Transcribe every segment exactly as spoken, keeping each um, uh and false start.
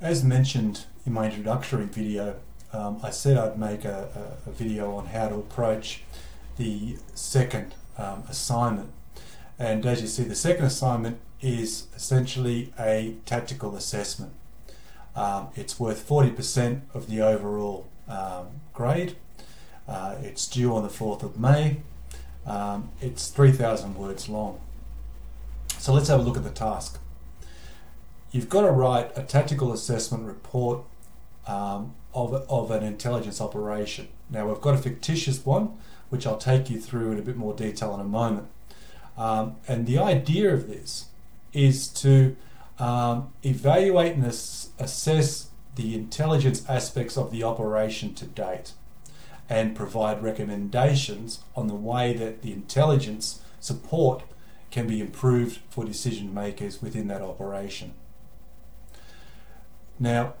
As mentioned in my introductory video, um, I said I'd make a, a video on how to approach the second um, assignment. And as you see, the second assignment is essentially a tactical assessment. Um, it's worth forty percent of the overall um, grade. Uh, it's due on the fourth of May. Um, it's three thousand words long. So let's have a look at the task. You've got to write a tactical assessment report um, of, of an intelligence operation. Now we've got a fictitious one, which I'll take you through in a bit more detail in a moment. Um, and the idea of this is to um, evaluate and ass assess the intelligence aspects of the operation to date and provide recommendations on the way that the intelligence support can be improved for decision makers within that operation. Now,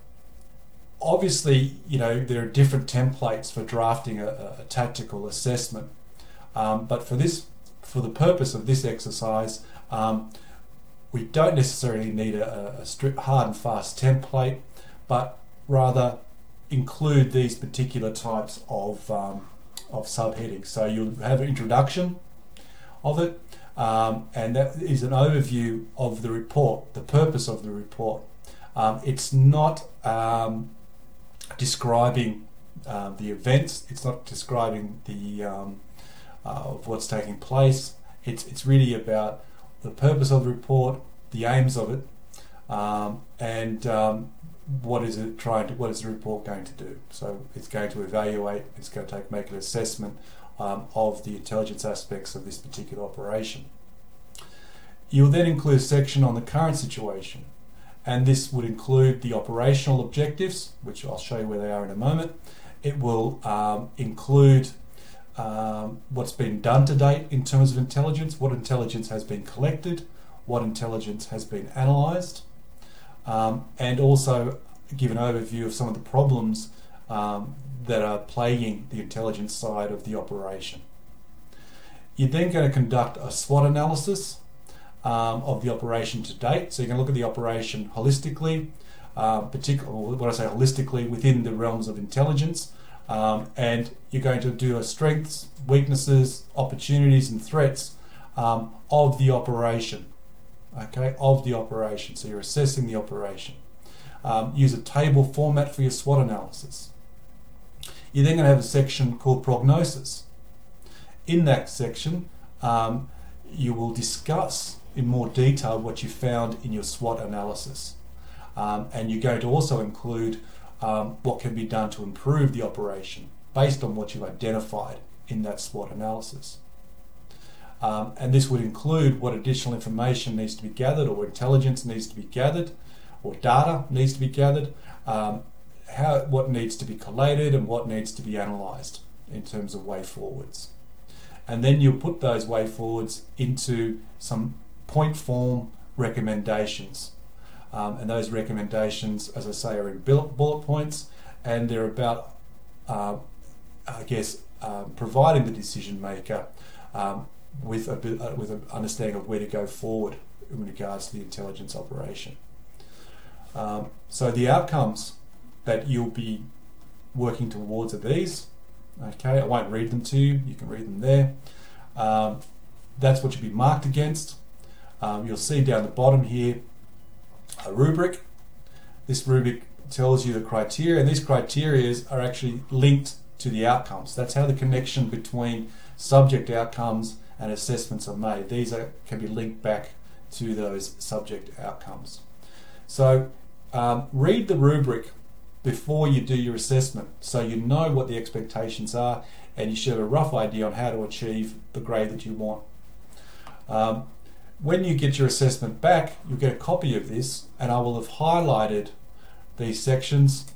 obviously, you know, there are different templates for drafting a, a tactical assessment, um, but for this, for the purpose of this exercise, um, we don't necessarily need a, a strict, hard and fast template, but rather include these particular types of, um, of subheadings. So you'll have an introduction of it, um, and that is an overview of the report, the purpose of the report. Um, it's not um, describing uh, the events, it's not describing the um, uh, of what's taking place. It's, it's really about the purpose of the report, the aims of it, um, and um, what is it trying to, what is the report going to do. So it's going to evaluate, it's going to take, make an assessment um, of the intelligence aspects of this particular operation. You'll then include a section on the current situation. And this would include the operational objectives, which I'll show you where they are in a moment. It will um, include um, what's been done to date in terms of intelligence, what intelligence has been collected, what intelligence has been analysed, um, and also give an overview of some of the problems um, that are plaguing the intelligence side of the operation. You're then going to conduct a SWOT analysis Um, of the operation to date. So you can look at the operation holistically, uh, particularly, when I say holistically, within the realms of intelligence, um, and you're going to do a strengths, weaknesses, opportunities and threats um, of the operation, okay, of the operation. So you're assessing the operation. Um, use a table format for your SWOT analysis. You're then going to have a section called prognosis. In that section, um, you will discuss in more detail what you found in your SWOT analysis. Um, and you're going to also include um, what can be done to improve the operation based on what you've identified in that SWOT analysis. Um, and this would include what additional information needs to be gathered, or intelligence needs to be gathered, or data needs to be gathered, um, how, what needs to be collated and what needs to be analysed in terms of way forwards. And then you'll put those way forwards into some point form recommendations, um, and those recommendations, as I say, are in bullet points, and they're about, uh, I guess, uh, providing the decision maker um, with a bit, uh, with an understanding of where to go forward in regards to the intelligence operation. Um, so the outcomes that you'll be working towards are these. Okay, I won't read them to you. You can read them there. Um, that's what you'll be marked against. Um, you'll see down the bottom here a rubric. This rubric tells you the criteria, and these criteria are actually linked to the outcomes. That's how the connection between subject outcomes and assessments are made. These are, can be linked back to those subject outcomes. So um, read the rubric before you do your assessment, so you know what the expectations are, and you should have a rough idea on how to achieve the grade that you want. Um, When you get your assessment back, you'll get a copy of this, and I will have highlighted these sections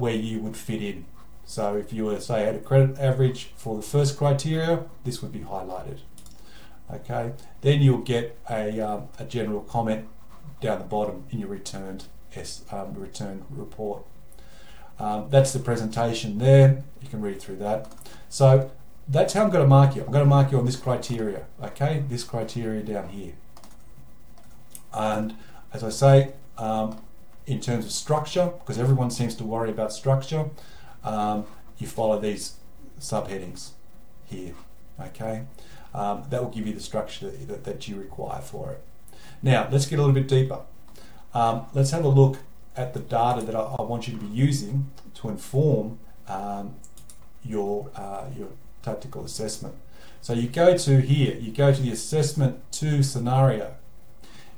where you would fit in. So if you were, say, at a credit average for the first criteria, this would be highlighted. Okay, then you'll get a, um, a general comment down the bottom in your returned, um, returned report. Um, that's the presentation there. You can read through that. So that's how I'm going to mark you. I'm going to mark you on this criteria. Okay, this criteria down here. And as I say, um, in terms of structure, because everyone seems to worry about structure, um, you follow these subheadings here, okay? Um, that will give you the structure that, that you require for it. Now, let's get a little bit deeper. Um, let's have a look at the data that I, I want you to be using to inform um, your, uh, your tactical assessment. So you go to here, you go to the assessment two scenario.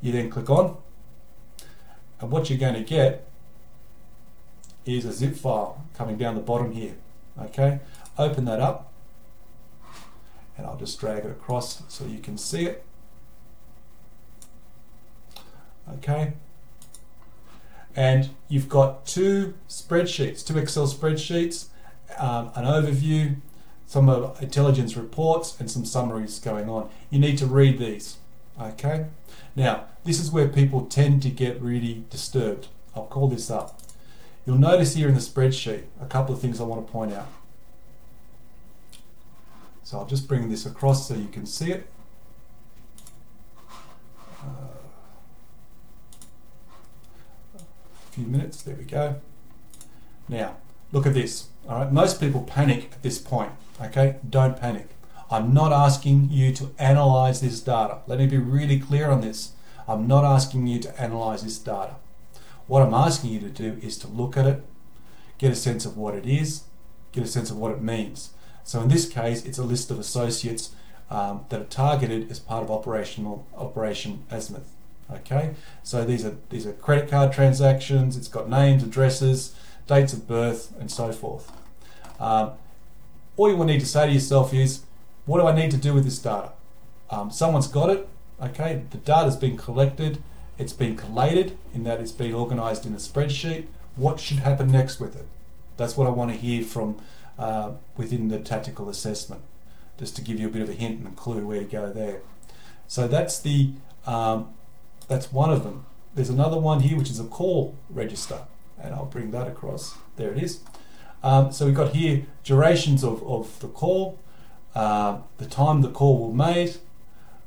You then click on, and what you're going to get is a zip file coming down the bottom here, okay? Open that up, and I'll just drag it across so you can see it. Okay, and you've got two spreadsheets, two Excel spreadsheets, um, an overview, some of intelligence reports, and some summaries going on. You need to read these, okay? Now, this is where people tend to get really disturbed. I'll call this up. You'll notice here in the spreadsheet a couple of things I want to point out. So I'll just bring this across so you can see it. Uh, few minutes, there we go. Now, look at this, all right? Most people panic at this point, okay? Don't panic. I'm not asking you to analyze this data. Let me be really clear on this. I'm not asking you to analyze this data. What I'm asking you to do is to look at it, get a sense of what it is, get a sense of what it means. So in this case, it's a list of associates um, that are targeted as part of operational Operation Azimuth. Okay, so these are these are credit card transactions. It's got names, addresses, dates of birth, and so forth. Um, all you will need to say to yourself is, what do I need to do with this data? Um, someone's got it. Okay, the data's been collected. It's been collated in that it's been organized in a spreadsheet. What should happen next with it? That's what I want to hear from uh, within the tactical assessment, just to give you a bit of a hint and a clue where to go there. So that's the um, That's one of them. There's another one here, which is a call register, and I'll bring that across. There it is. Um, so we've got here durations of, of the call, uh, the time the call was made,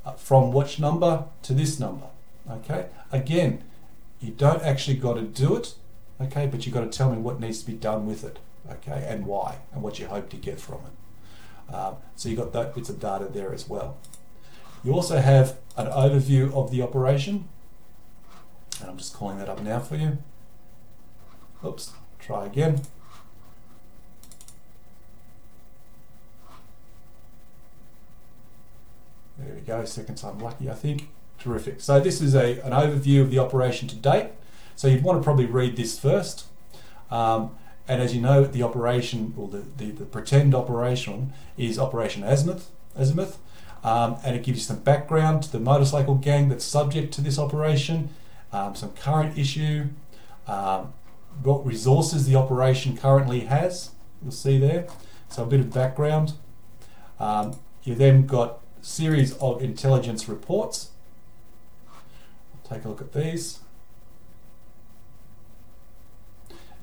uh, from which number to this number, okay? Again, you don't actually got to do it, okay, but you've got to tell me what needs to be done with it, okay, and why, and what you hope to get from it. Um, so you've got that bits of data there as well. You also have an overview of the operation, and I'm just calling that up now for you. Oops, try again. There we go, second time lucky, I think. Terrific. So this is a, an overview of the operation to date. So you'd want to probably read this first. Um, and as you know, the operation, or the, the, the pretend operation, is Operation Azimuth. Azimuth. Um, and it gives you some background to the motorcycle gang that's subject to this operation, um, some current issue, um, what resources the operation currently has, you'll see there, so a bit of background. Um, you then got a series of intelligence reports. I'll take a look at these.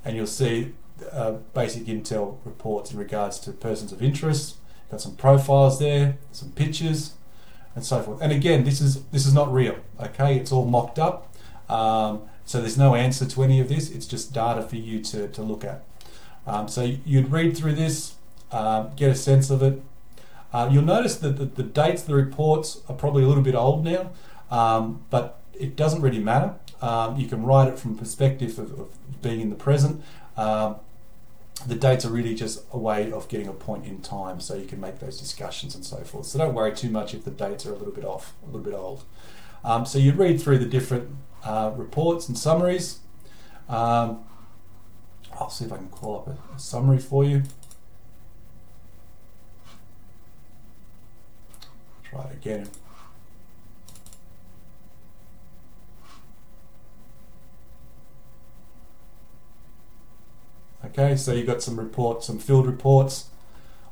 And you'll see uh, basic intel reports in regards to persons of interest. Got some profiles there, some pictures, and so forth. And again, this is this is not real, okay? It's all mocked up, um, so there's no answer to any of this. It's just data for you to, to look at. Um, so you'd read through this, um, get a sense of it. Uh, you'll notice that the, the dates of the reports are probably a little bit old now, um, but it doesn't really matter. Um, you can write it from perspective of, of being in the present. Um, The dates are really just a way of getting a point in time, so you can make those discussions and so forth. So don't worry too much if the dates are a little bit off, a little bit old. Um, so you read through the different uh, reports and summaries. Um, I'll see if I can call up a, a summary for you. Try it again. Okay, so you've got some reports, some field reports,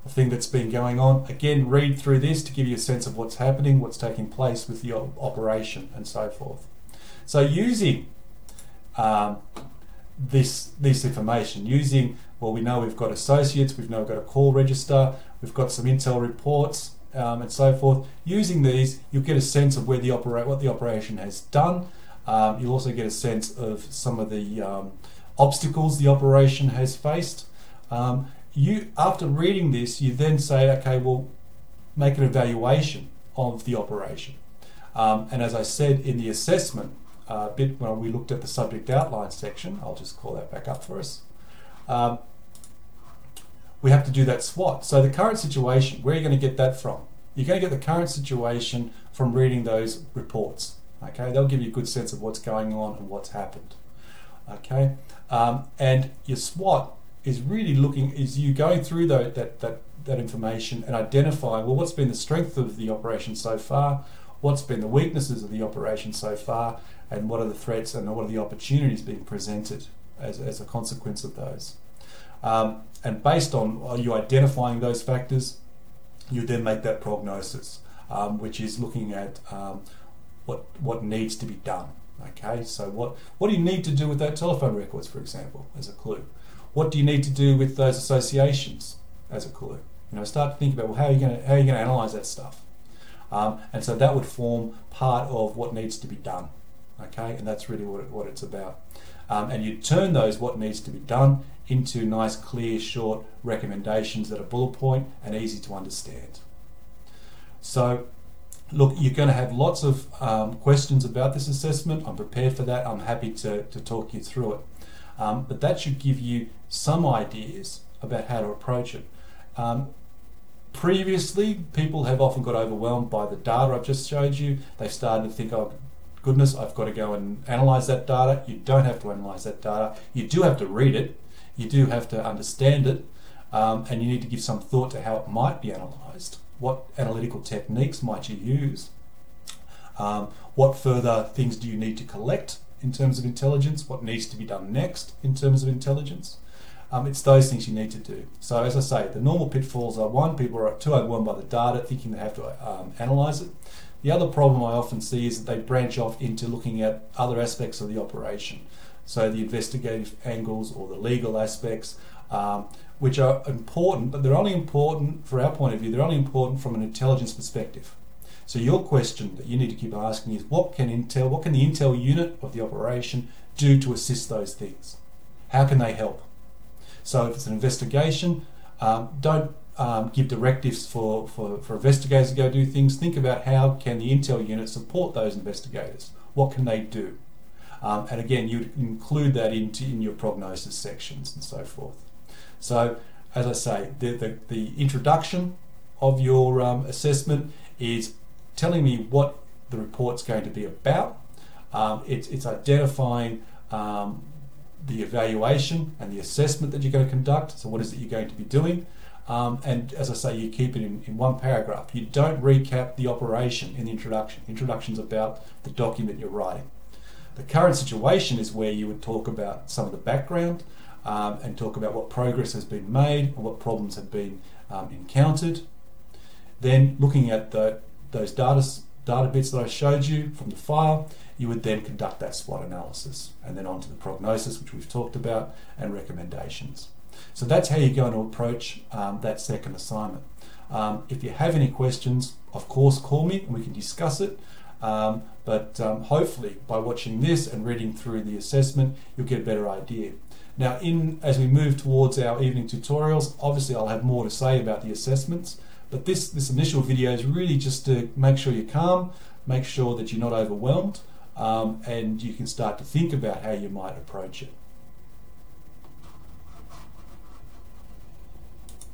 a thing that's been going on. Again, read through this to give you a sense of what's happening, what's taking place with the operation, and so forth. So using um, this, this information, using, well, we know we've got associates, we know we've got a call register, we've got some intel reports, um, and so forth. Using these, you'll get a sense of where the opera what the operation has done, Um, you'll also get a sense of some of the um, obstacles the operation has faced. Um, you, after reading this, you then say, okay, well, make an evaluation of the operation. Um, and as I said in the assessment uh, bit when we looked at the subject outline section, I'll just call that back up for us, um, we have to do that SWOT. So the current situation, where are you going to get that from? You're going to get the current situation from reading those reports. Okay, they'll give you a good sense of what's going on and what's happened. Okay, um, and your SWOT is really looking, is you going through the, that, that, that information and identifying, well, what's been the strength of the operation so far, what's been the weaknesses of the operation so far, and what are the threats and what are the opportunities being presented as, as a consequence of those. Um, and based on you identifying those factors, you then make that prognosis, um, which is looking at um, what what needs to be done. Okay, so what what do you need to do with that telephone records, for example, as a clue? What do you need to do with those associations as a clue? You know, start to think about, well, how are you going to how are you going to analyze that stuff? Um, and so that would form part of what needs to be done. Okay, and that's really what it, what it's about. Um, and you turn those what needs to be done into nice, clear, short recommendations that are bullet point and easy to understand. So, look, you're going to have lots of um, questions about this assessment. I'm prepared for that. I'm happy to, to talk you through it. Um, but that should give you some ideas about how to approach it. Um, previously, people have often got overwhelmed by the data I've just showed you. They've started to think, oh, goodness, I've got to go and analyze that data. You don't have to analyze that data. You do have to read it. You do have to understand it, um, and you need to give some thought to how it might be analysed. What analytical techniques might you use? Um, what further things do you need to collect in terms of intelligence? What needs to be done next in terms of intelligence? Um, it's those things you need to do. So as I say, the normal pitfalls are, one, people are too overwhelmed by the data, thinking they have to um, analyse it. The other problem I often see is that they branch off into looking at other aspects of the operation. So the investigative angles or the legal aspects, um, which are important, but they're only important, from our point of view, they're only important from an intelligence perspective. So your question that you need to keep asking is, what can Intel, what can the Intel unit of the operation do to assist those things? How can they help? So if it's an investigation, um, don't um, give directives for, for, for investigators to go do things. Think about how can the Intel unit support those investigators? What can they do? Um, and again, you'd include that into in your prognosis sections and so forth. So, as I say, the, the, the introduction of your um, assessment is telling me what the report's going to be about. Um, it's, it's identifying um, the evaluation and the assessment that you're going to conduct. So what is it you're going to be doing? Um, and as I say, you keep it in, in one paragraph. You don't recap the operation in the introduction. Introduction's about the document you're writing. The current situation is where you would talk about some of the background um, and talk about what progress has been made and what problems have been um, encountered. Then looking at the, those data, data bits that I showed you from the file, you would then conduct that SWOT analysis and then onto the prognosis, which we've talked about, and recommendations. So that's how you're going to approach um, that second assignment. Um, if you have any questions, of course, call me and we can discuss it. Um, but um, hopefully by watching this and reading through the assessment, you'll get a better idea. Now, in as we move towards our evening tutorials, obviously I'll have more to say about the assessments, but this, this initial video is really just to make sure you're calm, make sure that you're not overwhelmed, um, and you can start to think about how you might approach it.